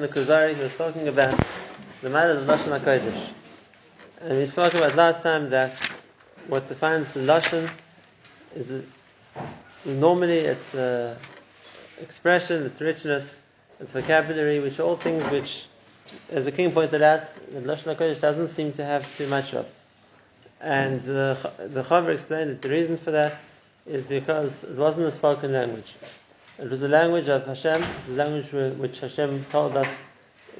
In the Kuzari, he was talking about the matters of Lashon HaKodesh. And we spoke about last time that what defines Lashon is normally its expression, its richness, its vocabulary, which are all things which, as the king pointed out, the Lashon HaKodesh doesn't seem to have too much of. And the Chaver explained that the reason for that is because it wasn't a spoken language. It was a language of Hashem, the language which Hashem told us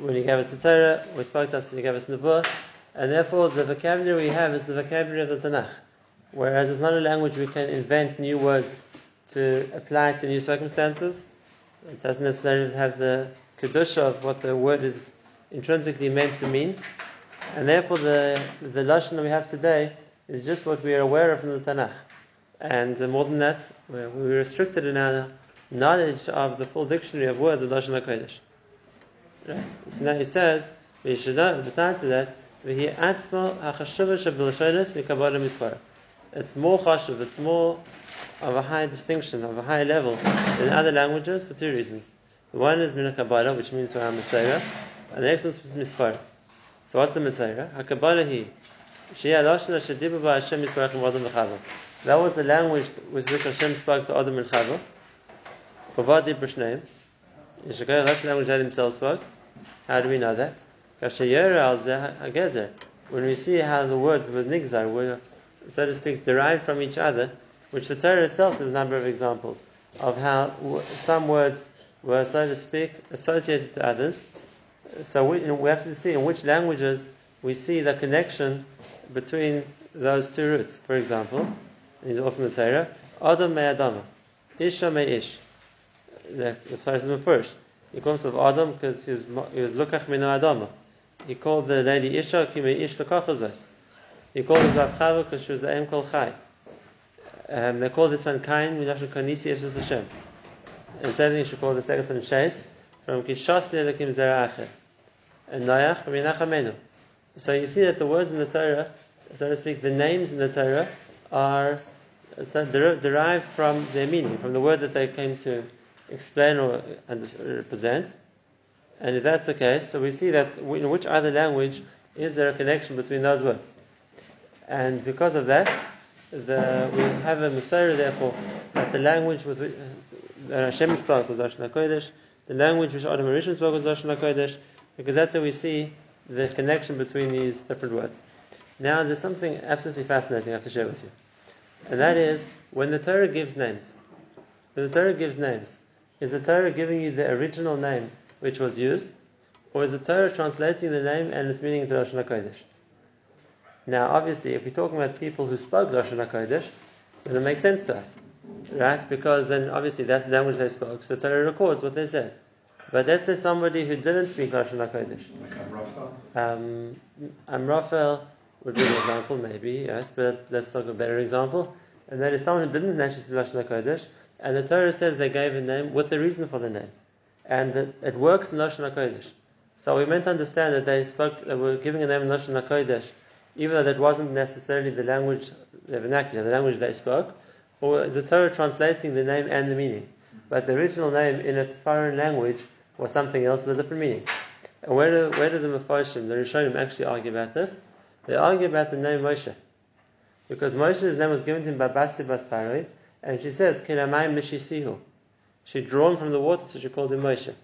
when He gave us the Torah, or spoke to us when He gave us Nebuah, and therefore the vocabulary we have is the vocabulary of the Tanakh. Whereas it's not a language we can invent new words to apply to new circumstances. It doesn't necessarily have the kedusha of what the word is intrinsically meant to mean, and therefore the lashon that we have today is just what we are aware of in the Tanakh, and more than that, we're restricted in our knowledge of the full dictionary of words of Lashon HaKodesh. Right. So now he says, we should know, besides that, it's more chashuv, it's more of a high distinction, of a high level than other languages for two reasons. The one is min HaKabbalah, which means for our Mitzvah, and the next one is Mitzvah. So what's the Mitzvah? HaKabbalah hi. That was the language with which Hashem spoke to Adam and Chava. That's the language that themselves spoke. How do we know that? When we see how the words with nigzar were, so to speak, derived from each other, which the Torah itself is a number of examples of how some words were, so to speak, associated to others. So we have to see in which languages we see the connection between those two roots. For example, these are all from the Torah. Adam me Adama, Isha me Ish. The person first. He comes of Adam because he was Lukach Mino Adama. He called the lady Isha Kimi Ish Lukachazos. He called his wife Chava because she was the Em Kol Chai. They called his son Kain Milashon Kanisi Eshes Hashem. And certainly she called the second son Shes from Kishas Le'Elokim Zera Acher. And Noach from Menachamenu. So you see that the words in the Torah, so to speak, the names in the Torah are derived from their meaning, from the word that they came to explain or represent. And if that's the case, so we see that in which other language is there a connection between those words. And because of that, we have a Messiah, therefore, that the language with which Hashem spoke was Lashon HaKodesh, the language which Adam and Rishon spoke was Lashon HaKodesh, because that's how we see the connection between these different words. Now, there's something absolutely fascinating I have to share with you. And that is, when the Torah gives names, is the Torah giving you the original name which was used, or is the Torah translating the name and its meaning into Lashon HaKodesh? Now, obviously, if we're talking about people who spoke Lashon HaKodesh, then it makes sense to us, right? Because then, obviously, that's the language they spoke, so the Torah records what they said. But let's say somebody who didn't speak Lashon HaKodesh. Like Amraphel would be an example, maybe, yes, but let's talk a better example. And that is someone who didn't actually speak Lashon HaKodesh, and the Torah says they gave a name with the reason for the name. And it works in Lashon HaKodesh. So we meant to understand that they were giving a name in Lashon HaKodesh, even though that wasn't necessarily the language, the vernacular, the language they spoke, or is the Torah translating the name and the meaning. But the original name in its foreign language was something else with a different meaning. And where do the Mefarshim, the Rishonim, actually argue about this? They argue about the name Moshe. Because Moshe's name was given to him by Basti Bas Paroi, and she says, Kilamayim Mishisihu. She drawn from the water, so she called him Moshe.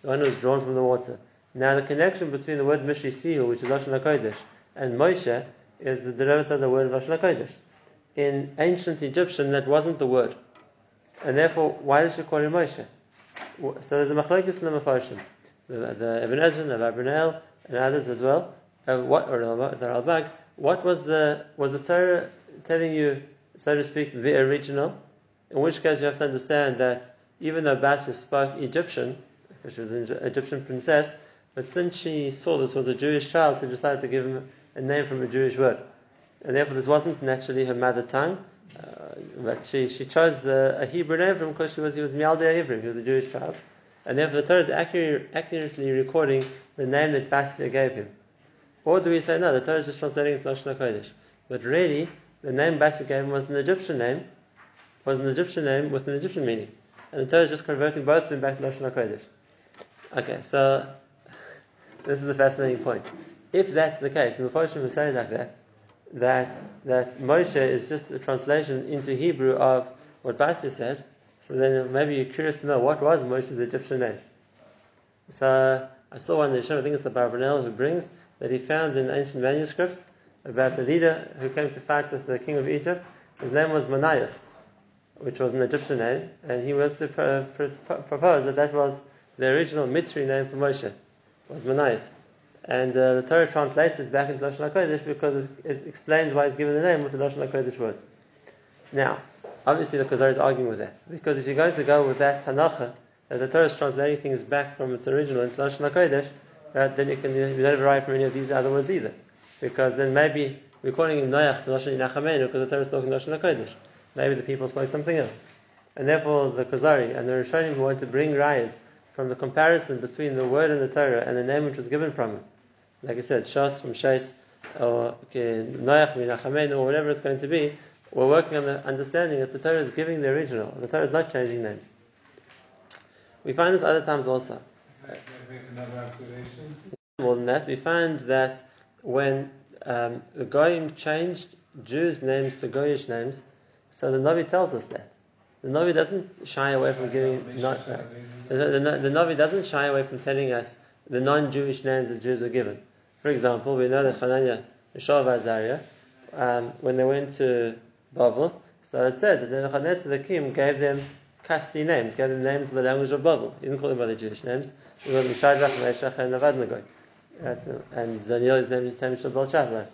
The one who was drawn from the water. Now the connection between the word Mishisihu, which is Lashon HaKodesh, and Moshe is the derivative of the word Lashon HaKodesh. In ancient Egyptian, that wasn't the word. And therefore, why did she call him Moshe? So there's a machlokes in the Mefarshim. The Ibn Ezra, the Vabranel, and others as well, the Ralbag, what was the Torah telling you, so to speak, the original? In which case you have to understand that even though Basti spoke Egyptian, because she was an Egyptian princess, but since she saw this was a Jewish child, she decided to give him a name from a Jewish word. And therefore this wasn't naturally her mother tongue, but she chose a Hebrew name for him because he was Mialdei Hebrew, he was a Jewish child. And therefore the Torah is accurately recording the name that Basti gave him. Or do we say, no, the Torah is just translating it Lashon HaKodesh. But really, the name Basti gave him was an Egyptian name with an Egyptian meaning. And the Torah is just converting both of them back to Lashon HaKodesh. Okay, so this is a fascinating point. If that's the case, and the Mephoshim would say like that Moshe is just a translation into Hebrew of what Basti said, so then maybe you're curious to know what was Moshe's Egyptian name. So I saw one in the show, I think it's the Barbanel, who brings that he found in ancient manuscripts about a leader who came to fight with the king of Egypt. His name was Menaias, which was an Egyptian name, and he was to propose that was the original Mitzri name for Moshe, was Menaias. And the Torah translates it back into Lashon HaKodesh because it explains why it's given the name with the Lashon HaKodesh words. Now, obviously the Khazar is arguing with that, because if you're going to go with that Tanakh, that the Torah is translating things back from its original into Lashon HaKodesh, right, then you don't derive from any of these other words either, because then maybe we're calling him Noach Lashon Nachamenu because the Torah is talking Lashon HaKodesh. Maybe the people spoke something else. And therefore the Khazari and the Rishonim who want to bring rayas from the comparison between the word in the Torah and the name which was given from it, like I said, Shas from Shais, or Noach Minachamenu, or whatever it's going to be, we're working on the understanding that the Torah is giving the original. The Torah is not changing names. We find this other times also. Can I make another observation? More than that, we find that when the Goyim changed Jews' names to Goyish names, so the Navi tells us that. The Navi doesn't shy away from giving not that. The Navi doesn't shy away from telling us the non-Jewish names that Jews were given. For example, we know that Hananiah, Mishael, and Azariah, when they went to Babel, so it says that Nebuchadnezzar the king gave them Custy names, gave them names in the language of Babel. He didn't call them by the Jewish names. He called them Shadrach, Meshach, and Abednego. And Daniel is named Teshuvah Belshazzar.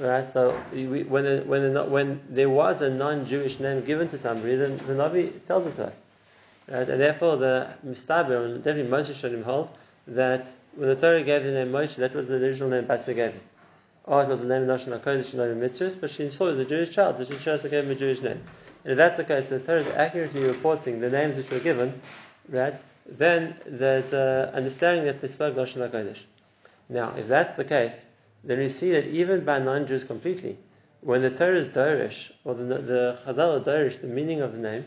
Right, so when there was a non-Jewish name given to somebody, then the Navi tells it to us, right? And therefore the Mistaber, and definitely Moshe Shonim hold that when the Torah gave the name Moshe, that was the original name Basra gave him. Or it was the name Lashon HaKodesh, not in Mitzvahs, but she saw it was a Jewish child, so she chose to give him a Jewish name. And if that's the case, the Torah is accurately reporting the names which were given, right? Then there's understanding that they spoke Lashon HaKodesh. Now, if that's the case, then we see that even by non-Jews completely, when the Torah is Dorish, or the Chazal Dorish, the meaning of the name,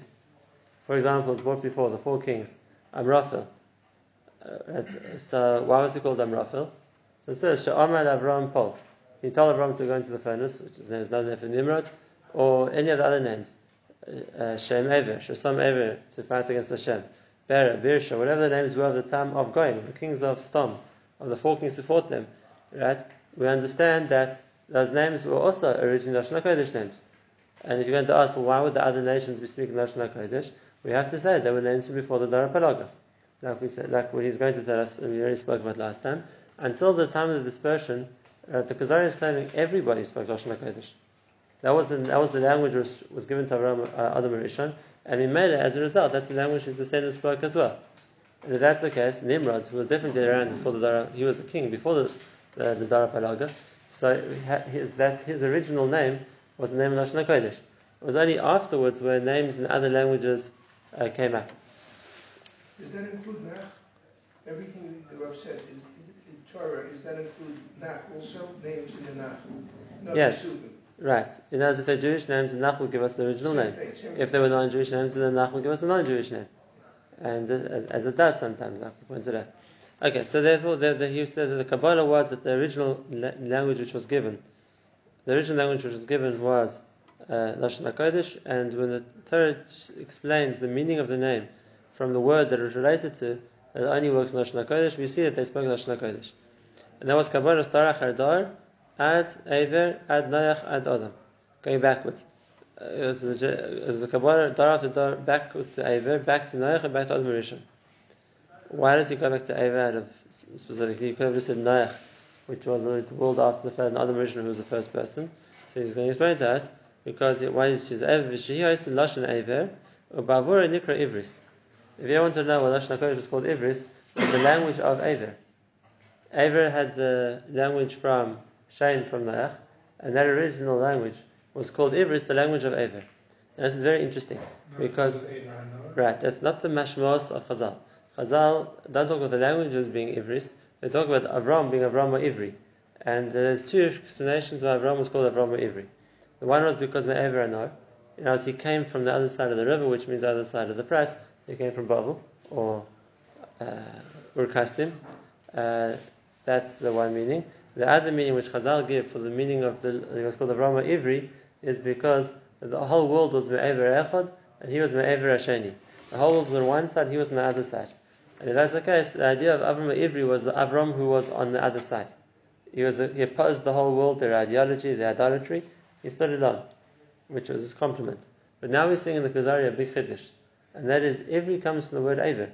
for example, it's brought before the four kings, Amraphel. So why was he called Amraphel? So it says, She'amar Avram Pol. He told Avram to go into the furnace, which is not there for Nimrod, or any of the other names. Shem Ever, Shesam Ever, to fight against Hashem. Bera, Birsha, whatever the names were of the time of Goyim, the kings of Stom, of the four kings who fought them, right? We understand that those names were also originally Lashon HaKodesh names. And if you're going to ask, well, why would the other nations be speaking Lashon HaKodesh? We have to say they were names from before the Dor HaPalaga. Like we said, like what he's going to tell us, and we already spoke about last time. Until the time of the dispersion, the Khazari is claiming everybody spoke Lashon HaKodesh. That was the language which was given to Avraham, Adam Rishon, and in Mele, as a result, that's the language his descendants spoke as well. And if that's the case, Nimrod, who was definitely around before the Dor, he was a king before the Dor HaPalaga, so his original name was the name of Lashon HaKodesh. It was only afterwards where names in other languages came up. Does that include Nach? Everything that Rav said in Torah, does that include Nach also? Names in the Nach? Not yes, right. You know, if they're Jewish names, the Nach will give us the original name. If they were non-Jewish names, then the Nach will give us a non-Jewish name. And as it does sometimes, like we pointed out. Okay, so therefore, he said that the Kabbalah was that the original language which was given, was Lashon HaKodesh, and when the Torah explains the meaning of the name from the word that it related to, it only works in Lashon HaKodesh, we see that they spoke Lashon HaKodesh. And that was Kabbalah, Starach Hardar, Ad Ever, Ad Noach, Ad Adam, going backwards. It was the Kabbalah, Darach Hardar, back to Ever, back to Noach, and back to Adam Rishon. Why does he go back to Evad specifically? He could have just said Noach, which was the world after the fact, and Adam Rishon, who was the first person. So he's going to explain to us because why did he choose Evad? V'shehios Lashon Ever, Ubavura Nikra Ivris. If you want to know why Lashon HaKodesh was called Ivris, it's the language of Ever. Ever had the language from Shem from Noach, and that original language was called Ivris, the language of Ever. Now this is very interesting because right, that's not the mashmos of Chazal. Chazal don't talk about the languages being Ivris, they talk about Avram being Avram or Ivri. And there's two explanations why Avram was called Avram or Ivri. The one was because Me'ever Anar, in other words, he came from the other side of the river, which means the other side of the press, he came from Babel, or or custom. That's the one meaning. The other meaning which Chazal give for the meaning of the what's called the Rama Ivri is because the whole world was Me'ever Echad and he was Me'ever Asheni. The whole world was on one side, he was on the other side. And if that's the case, the idea of Avram Ivri was the Avram who was on the other side. He opposed the whole world, their ideology, their idolatry. He stood alone, which was his compliment. But now we're seeing in the Kuzari a big chiddush, and that is Ivri comes from the word Aver.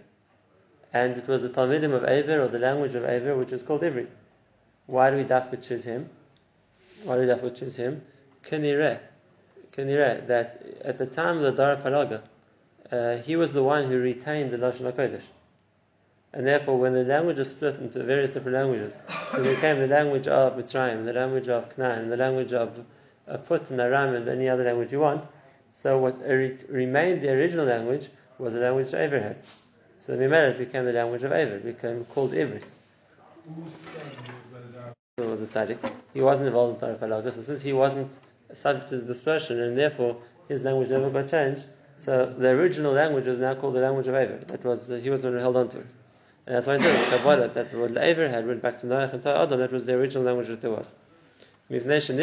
And it was the Talmudim of Aver, or the language of Aver, which is called Ivri. Why do we dafka choose him? Kenireh, that at the time of the Dor HaPalaga, he was the one who retained the Lashon HaKodesh. And therefore, when the language is split into various different languages, so it became the language of Mitzrayim, the language of Canaan, the language of Put and Aram, and any other language you want. So what remained the original language was the language that Aver had. So the Mimelet became the language of Aver, became called Ivris. He was a tzaddik. He wasn't involved in the Dor HaPalaga, so since he wasn't subject to the dispersion, and therefore his language never got changed, so the original language was now called the language of Aver. That was he was the one who held on to it. And that's why I said Kabbalah, that what Aver had went back to Noach and to Adam, that was the original language that there was. He remained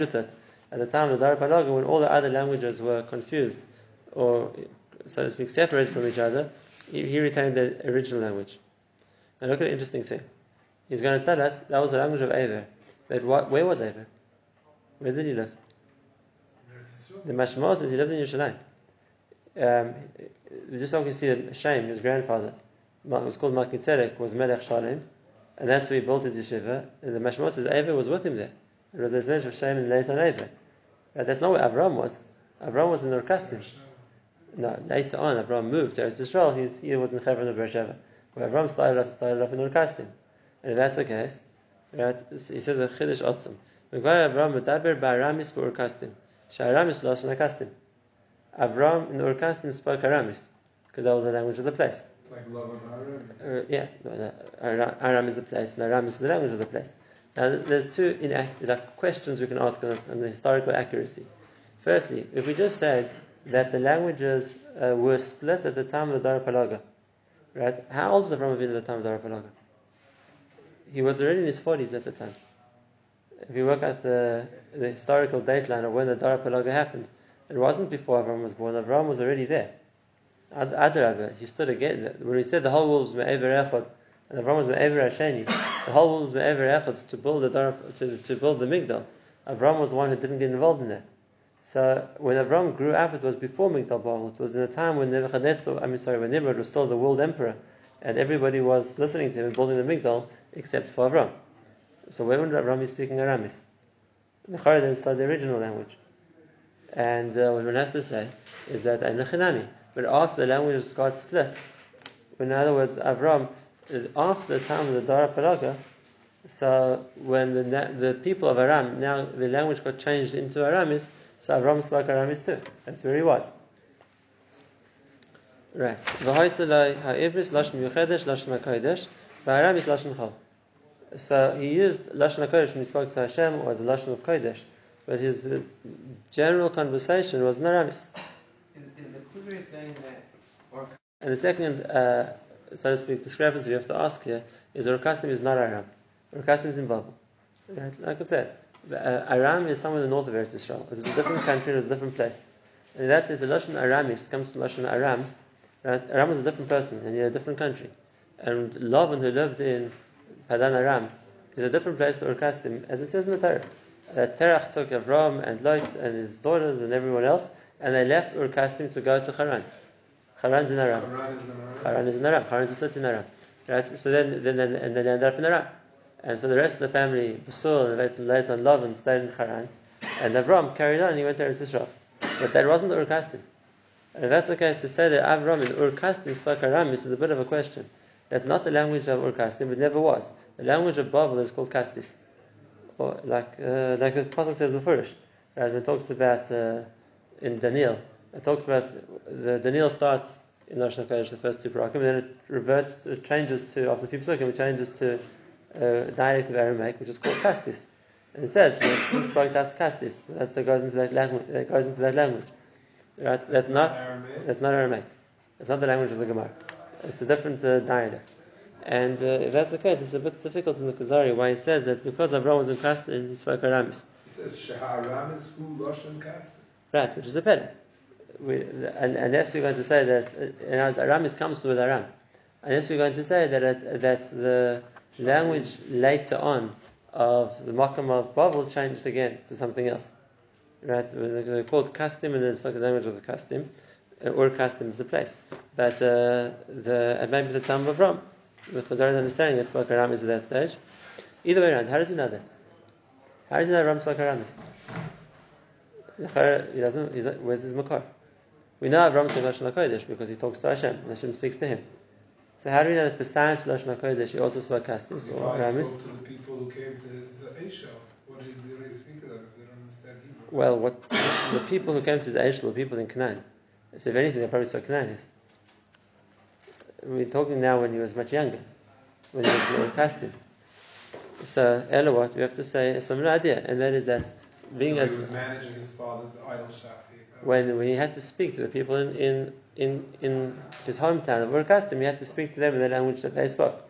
with it at the time of the Dor HaPalaga when all the other languages were confused or, so to speak, separated from each other. He retained the original language. Now look at the interesting thing. He's going to tell us that was the language of Aver. Where was Aver? Where did he live? The Mashmah says he lived in Yerushalayim. Just so we can see that Shem, his grandfather, was called Melchizedek, was Melech Shalem, and that's where he built his yeshiva. And the Mashmah says Aver was with him there. It was the descendant of Shem and later on Aver. But that's not where Avram was. Avram was in Orkastim. No, later on Avram moved to Eretz Yisrael. He was in Hebron of Beersheva. Where Avram started off in Orkastim. And if that's the case, right, he says a Chiddush Otzim. Avram medaber ba'aramis ba'orkastim. Sha'aramis lashon hakastim. Avram in Orkastim spoke Aramis, because that was the language of the place. Like love of Aram? Aram is the place, and Aram is the language of the place. Now, there's two questions we can ask on this and the historical accuracy. Firstly, if we just said that the languages were split at the time of the Dor HaPalaga, right? How old was Avram Avinu at the time of the Dor HaPalaga? He was already in his 40s at the time. If you work out the historical dateline of when the Dor HaPalaga happened, it wasn't before Avram was born. Avram was already there. He stood again. When he said the whole world was me'ever echad, and Avram was me'ever asheni, the whole world was me'ever echad to build the to build the Migdal. Avram was the one who didn't get involved in that. So when Avram grew up, it was before Migdal Ba'al. It was in a time when Nimrod was still the world emperor, and everybody was listening to him and building the Migdal except for Avram. So when Avram is speaking Aramis, the Chara then started the original language. And what one has to say is that Einachinami, but after the languages got split, in other words, Avram, after the time of the Dor HaPalaga, so when the people of Aram, now the language got changed into Aramis, so Avram spoke Aramis too. That's where he was. Right. So he used Lashon HaKodesh when he spoke to Hashem, or the Lashon of Kodesh. But his general conversation was in Aramis. Is the Kuzari saying that Orkastim? And the second, so to speak, discrepancy we have to ask here is Orkastim is not Aram. Orkastim is in Babel. Right? Like it says, Aram is somewhere in the north of Eretz Yisrael. It was a different country, it was a different place. And in that sense, the Lashon Aramis comes from Lashon Aram. Right? Aram was a different person and he had a different country. And Lavan, who lived in Padan Aram, is a different place to Orkastim, as it says in the Torah. That Terach took Avram and Lot and his daughters and everyone else, and they left Ur Kasdim to go to Haran. Haran's in Aram. Haran's a city in Aram. Right? So then they ended up in Aram. And so the rest of the family, Basul and later on Lavan, stayed in Haran. And Avram carried on and he went to Eretz Yisrael. But that wasn't Ur Kasdim. And if that's the case, to say that Avram and Ur Kasdim spoke Aram, this is a bit of a question. That's not the language of Ur Kasdim, but never was. The language of Babel is called Kastis. Or like the pasuk says before, right? When it talks about in Daniel, it talks about the Daniel starts in Lashon HaKodesh, the first two parakim, and then it reverts, it changes to after two parakim, it changes to a dialect of Aramaic, which is called Kastis. And it says, "Who spoke to us Kastis?" That goes into that language, right? That's not Aramaic. That's not the language of the Gemara. It's a different dialect. And if that's the case, it's a bit difficult in the Khuzari why he says that because Avraham was in Kastin, he spoke Aramis. He says Sheharamis who Russian Kastin. Right, which is a pele. Unless we're going to say that Aramis comes with Aram. Unless we're going to say that the language later on of the Makam of Babel changed again to something else. Right, they're called Kastim and then it's like the language of the Kastim. Or Kastim is the place. But maybe the time of Ram. Because there is understanding that spoke Aramis at that stage. Either way around, how does he know that? How does he know Ram spoke Aramis? He doesn't. Where's his makar? We know Ram spoke Lashon HaKodesh because he talks to Hashem and Hashem speaks to him. So how do we know that besides Lashon HaKodesh he also spoke Kastim or Aramis? Spoke to the people who came to his Eishel. What did he really speak to them if they don't understand Hebrew? Well, what the people who came to his Eishel were people in Canaan. So if anything, they probably spoke Canaanis. We're talking now when he was much younger, when he was casting. So, Elawat, we have to say a similar idea, and that is that being as he was managing his father's idol shop. When he had to speak to the people in his hometown of Urkastim, he had to speak to them in the language that they spoke.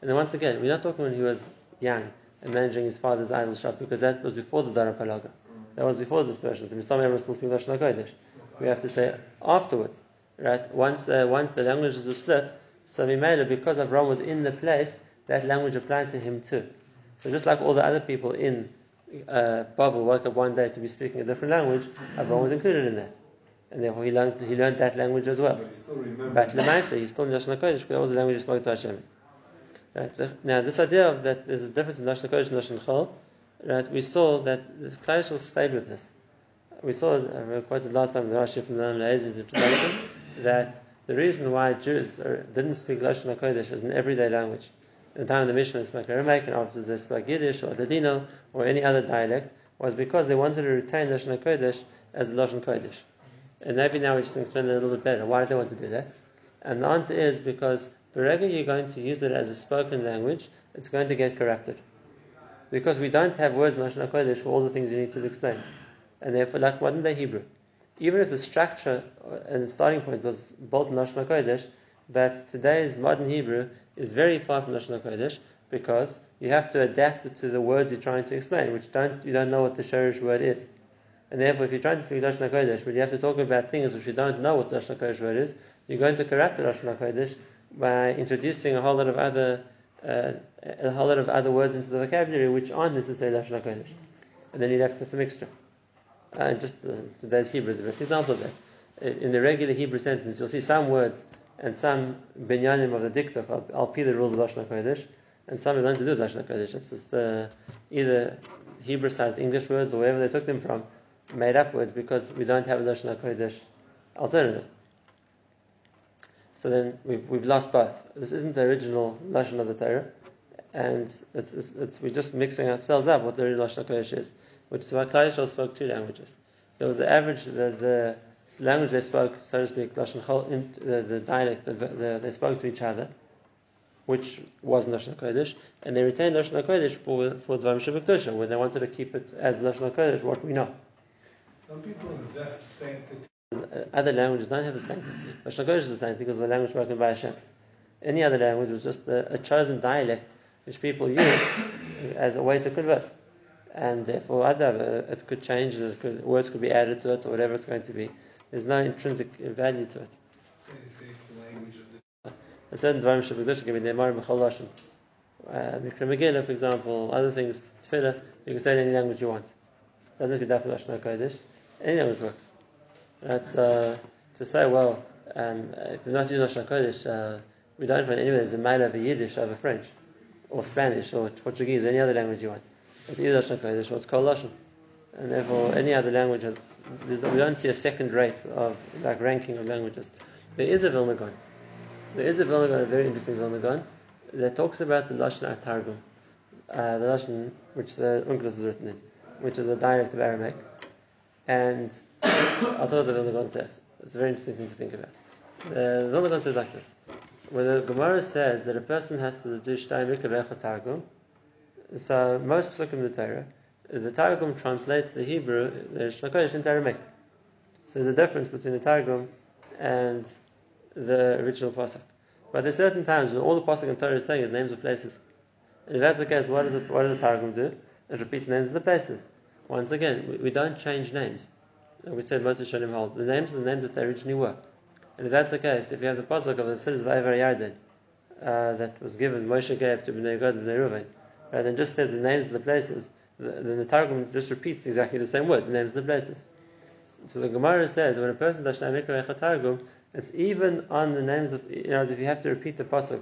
And then once again, we're not talking when he was young and managing his father's idol shop, because that was before the Dara Palaga. That was before the dispersion. So, Mr. Meir still speaking Lashon HaKodesh. We have to say afterwards. Right, once the languages were split, so Mimela, because Avram was in the place, that language applied to him too. So just like all the other people in Babel woke up one day to be speaking a different language, Avram was included in that, and therefore he learned that language as well. But he still remembered. But Lemaisa, he still in Lashon HaKodesh because that was the language he spoke to Hashem. Right. Now this idea of that there's a difference in Lashon HaKodesh and Lashon Chol, right? We saw that the Klal Yisrael stayed with this. We saw, I quoted last time the Rashi from the Nahum introduction, that the reason why Jews didn't speak Lashon HaKodesh as an everyday language, at the time of the Mishnah they spoke Aramaic and after they spoke Yiddish or Ladino or any other dialect, was because they wanted to retain Lashon HaKodesh as Lashon Kodesh. And maybe now we just explain it a little bit better. Why did they want to do that? And the answer is because wherever you're going to use it as a spoken language, it's going to get corrupted. Because we don't have words Lashon HaKodesh for all the things you need to explain. And therefore, like modern day Hebrew, even if the structure and starting point was built in Lashon HaKodesh, but today's modern Hebrew is very far from Lashon HaKodesh because you have to adapt it to the words you're trying to explain, which you don't know what the Shorish word is. And therefore, if you're trying to speak Lashon HaKodesh, but you have to talk about things which you don't know what the Lashon HaKodesh word is, you're going to corrupt the Lashon HaKodesh by introducing a whole lot of other words into the vocabulary which aren't necessarily Lashon HaKodesh, and then you're left with a mixture. Today's Hebrew is the best example of that. In the regular Hebrew sentence, you'll see some words and some binyanim of the diktok, alpi the rules of Lashon HaKodesh, and some are going to do Lashon HaKodesh. It's just either Hebrew-sized English words or wherever they took them from, made up words because we don't have a Lashon HaKodesh alternative. So then we've lost both. This isn't the original Lashon of the Torah, and it's we're just mixing ourselves up what the real Lashon HaKodesh is. Which is why Klal Yisrael spoke two languages. There was the average, the language they spoke, so to speak, Lashon Chol, the dialect, they spoke to each other, which was Lashon HaKodesh, and they retained Lashon HaKodesh for Dvarim Shebekdusha, when they wanted to keep it as Lashon HaKodesh, what we know. Some people invest sanctity. Other languages don't have a sanctity. Lashon HaKodesh is a sanctity because it's a language spoken by Hashem. Any other language was just a chosen dialect which people use as a way to converse. And therefore, it could change. Words could be added to it, or whatever it's going to be. There's no intrinsic value to it. So they say the language of the. A certain dvarim shebekdusha can be ne'emar b'chol lashon. Mikra Megillah, for example, other things. Tefillah, you can say it in any language you want. Doesn't have to be Lashon HaKodesh. Any language works. That's to say. Well, if we're not using Lashon HaKodesh, we don't find anywhere there's a male of a Yiddish, of a French, or Spanish, or Portuguese, or any other language you want. It's either Lashon HaKodesh or it's called Lashon. And therefore, any other language has. We don't see a second rate of like ranking of languages. There is a Vilna Gaon. A very interesting Vilna Gaon, that talks about the Lashon HaTargum, the Lashon which the Unclus is written in, which is a dialect of Aramaic. And I'll tell you what the Vilna Gaon says. It's a very interesting thing to think about. The Vilna Gaon says like this: when the Gemara says that a person has to do Shtei Mikra V'Echad Targum. So most psukim in the Targum translates the Hebrew, the Lashon HaKodesh, into Aramaic. So there's a difference between the Targum and the original pasuk. But there are certain times when all the Pasuk in Torah is saying is names of places. And if that's the case, what does the Targum do? It repeats names of the places. Once again, we don't change names. We said Moshe Shonim Hold. The names are the names that they originally were. And if that's the case, if you have the Pasuk of the cities of Eivar Yarden, that was given, Moshe gave to Bnei Gad and Bnei Reuven, rather than just says the names of the places, then the Targum just repeats exactly the same words, the names of the places. So the Gemara says when a person does Shnei Mikra Echa Targum, it's even on the names of, if you have to repeat the Pasuk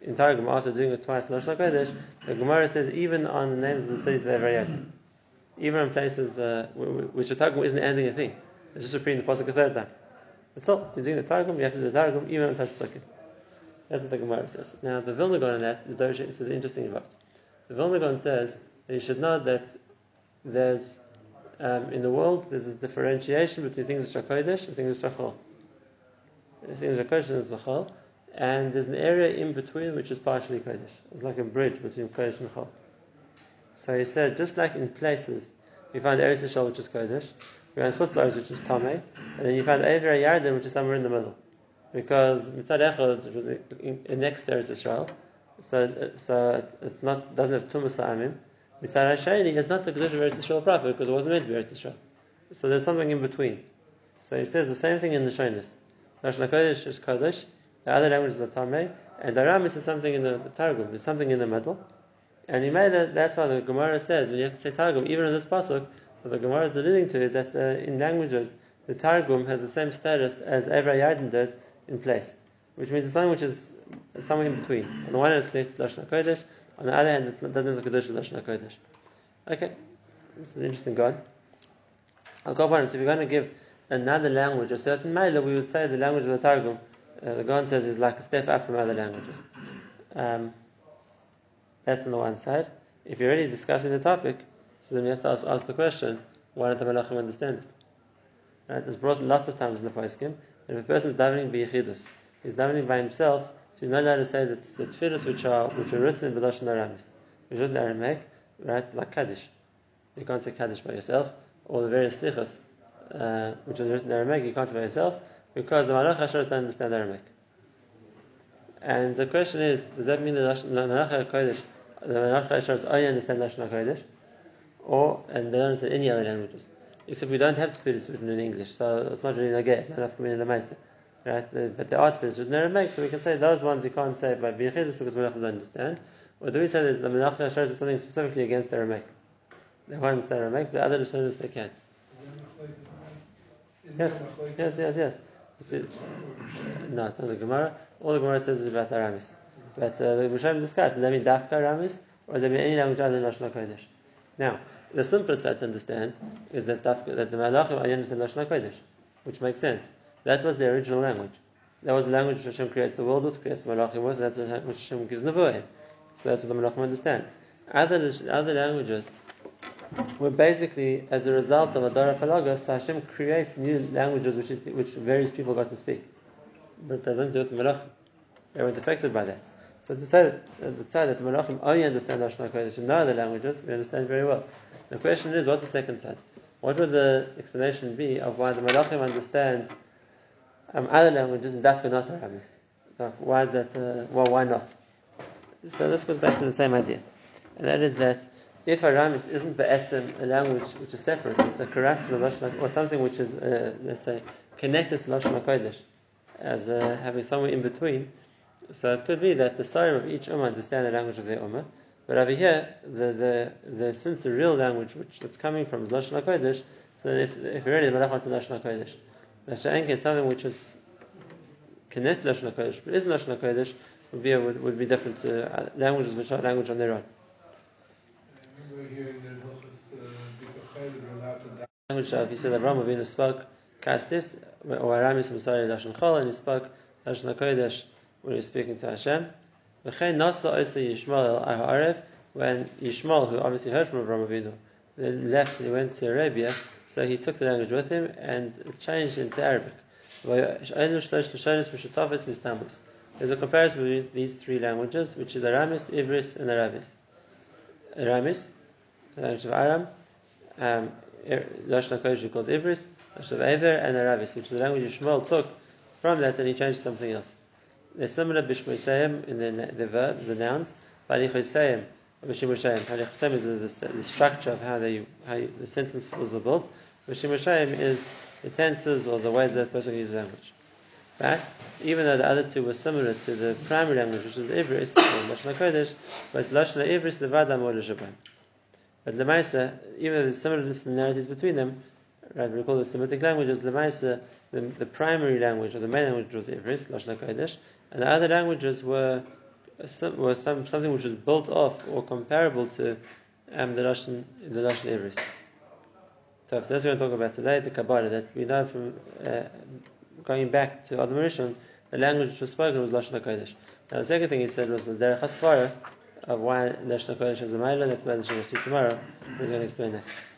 in Targum after doing it twice, Lashon HaKodesh, the Gemara says even on the names of the cities of Eivar Yarden, even on places which the Targum isn't ending a thing, it's just repeating the Pasuk a third time. So, you're doing the Targum, you have to do the Targum, even on such a Pasuk. That's what the Gemara says. Now, the Vilna Gaon on that is an interesting about. The Vilna Gaon says that you should know that there's, in the world, there's a differentiation between things which are Kodesh and things which are Chol. Things which are Kodesh and Chol, and there's an area in between which is partially Kodesh. It's like a bridge between Kodesh and Chol. So he said, just like in places, you find Eretz Yisrael, which is Kodesh, you find Chutz La'aretz, which is Tamei, and then you find Eivar Yarden, which is somewhere in the middle. Because Mitzad Echad, which was next to Eretz Yisrael, so it's not, doesn't have Tumas Ha'amim. Mitzad HaSheni is not the Kedusha of Eretz Yisrael proper, because it wasn't meant to be Eretz Yisrael. So there's something in between. So he says the same thing in the Shonis. Lashon HaKodesh is Kodesh, the other language is the Tamei, and the Ramis is something in the Targum, there's something in the middle. And he made that. That's why the Gemara says when you have to say Targum, even in this pasuk, what the Gemara is alluding to is that in languages the Targum has the same status as Eivar Yarden did in place, which means it's something which is somewhere in between. On the one hand, it's connected to Lashon HaKodesh. On the other hand, it doesn't have a Kedusha Lashon HaKodesh. Okay, it's an interesting God. I'll go on. So if you're going to give another language a certain ma'ila, we would say the language of the Targum, the God says, is like a step up from other languages. That's on the one side. If you're already discussing the topic, so then you have to ask the question, why don't the Malachim understand it? Right? It's brought lots of times in the Poskim. And if a person is davening b'yichidus, he's davening by himself, so you're not allowed to say that the tefillahs which are written in Lashon Aramis, which are written in Aramaic, right, like Kaddish. You can't say Kaddish by yourself, or the various slichos, which are written in Aramaic, you can't say by yourself, because the Malach HaShor doesn't understand Aramaic. And the question is, does that mean that the Malach HaKodesh only understand Lashon HaKodesh, and they don't understand any other languages? Except we don't have tefillahs written in English, so it's not really nageh, it's not enough to be in the Maaseh, right? But there are tefillahs written in Aramaic, so we can say those ones you can't say by b'yichidus because Malachim don't understand. Or do we say that the Malach HaKodesh is something specifically against Aramaic? They can't understand Aramaic, but other languages they can. Yes. No, it's not the Gemara. All the Gemara says is about Aramis. But the Rishonim discuss, does that mean Dafka Aramis, or does that mean any language other than Lashon HaKodesh? Now, the simplest I understand is that the Malachim only understand Lashon HaKodesh, which makes sense. That was the original language. That was the language which Hashem creates the world with, creates the Malachim with, and that's what Hashem gives Nevuah in. So that's what the Malachim understand. Other languages were basically as a result of Adar HaPalaga, so Hashem creates new languages which various people got to speak. But it doesn't do it with the Malachim. They weren't affected by that. So to say that the Malachim only understand Lashon HaKodesh and no other languages, we understand very well. The question is, what's the second side? What would the explanation be of why the Malachim understands other languages and Dafka not Aramis? Why is that? Why not? So this goes back to the same idea, and that is that if Aramis isn't ba'etzem a language which is separate, it's a corruption of Lashon HaKodesh, or something which is, let's say, connected to Lashon HaKodesh, as having somewhere in between. So it could be that the Sarim of each Ummah understand the language of their Ummah, but over here, since the real language which it's coming from is Lashon HaKodesh, so if you're ready, the Malach wants to Lashon HaKodesh. Lashon HaKodesh, something which is connected to Lashon HaKodesh, but isn't Lashon HaKodesh, would be different to languages which are language on their own. I remember hearing the Hilchos B'Kochel were allowed to die. Language of, he said, Avraham Avinu spoke Kastis, or Aramis, I'm sorry, Lashon Chol, and he spoke Lashon HaKodesh when he's speaking to Hashem. When Yishmael, who obviously heard from Avraham Avinu, then left and he went to Arabia, so he took the language with him and changed into Arabic. There's a comparison between these three languages, which is Aramis, Ivris, and Aramis. Aramis, the language of Aram, Lashon HaKodesh, called Ivris, Lashon of Eivar, and Aramis, which is the language Yishmael took from that and he changed something else. They're similar bishmoisayim in the verb, the nouns. Balichosayim, bishmoisayim. Balichosayim is the structure of how the sentence was built. Bishmoisayim is the tenses or the ways that a person uses language. But even though the other two were similar to the primary language, which is Ivris or Lashon HaKodesh, but Lashon HaIvris levad amor l'shabbat. But Lemaisa, even though there's similar similarities between them, right, we call the Semitic languages, Lemaisa, the primary language or the main language was Ivris, Lashon HaKodesh, and the other languages were something which was built off or comparable to the Lashon Ivris. So that's what we're going to talk about today, the Kabbalah, that we know from going back to Adam Rishon, the language which was spoken was Lashon HaKodesh. Now the second thing he said was the Derech HaSvara of why Lashon HaKodesh is a Maila, that's why the Shem will see tomorrow. We're going to explain that.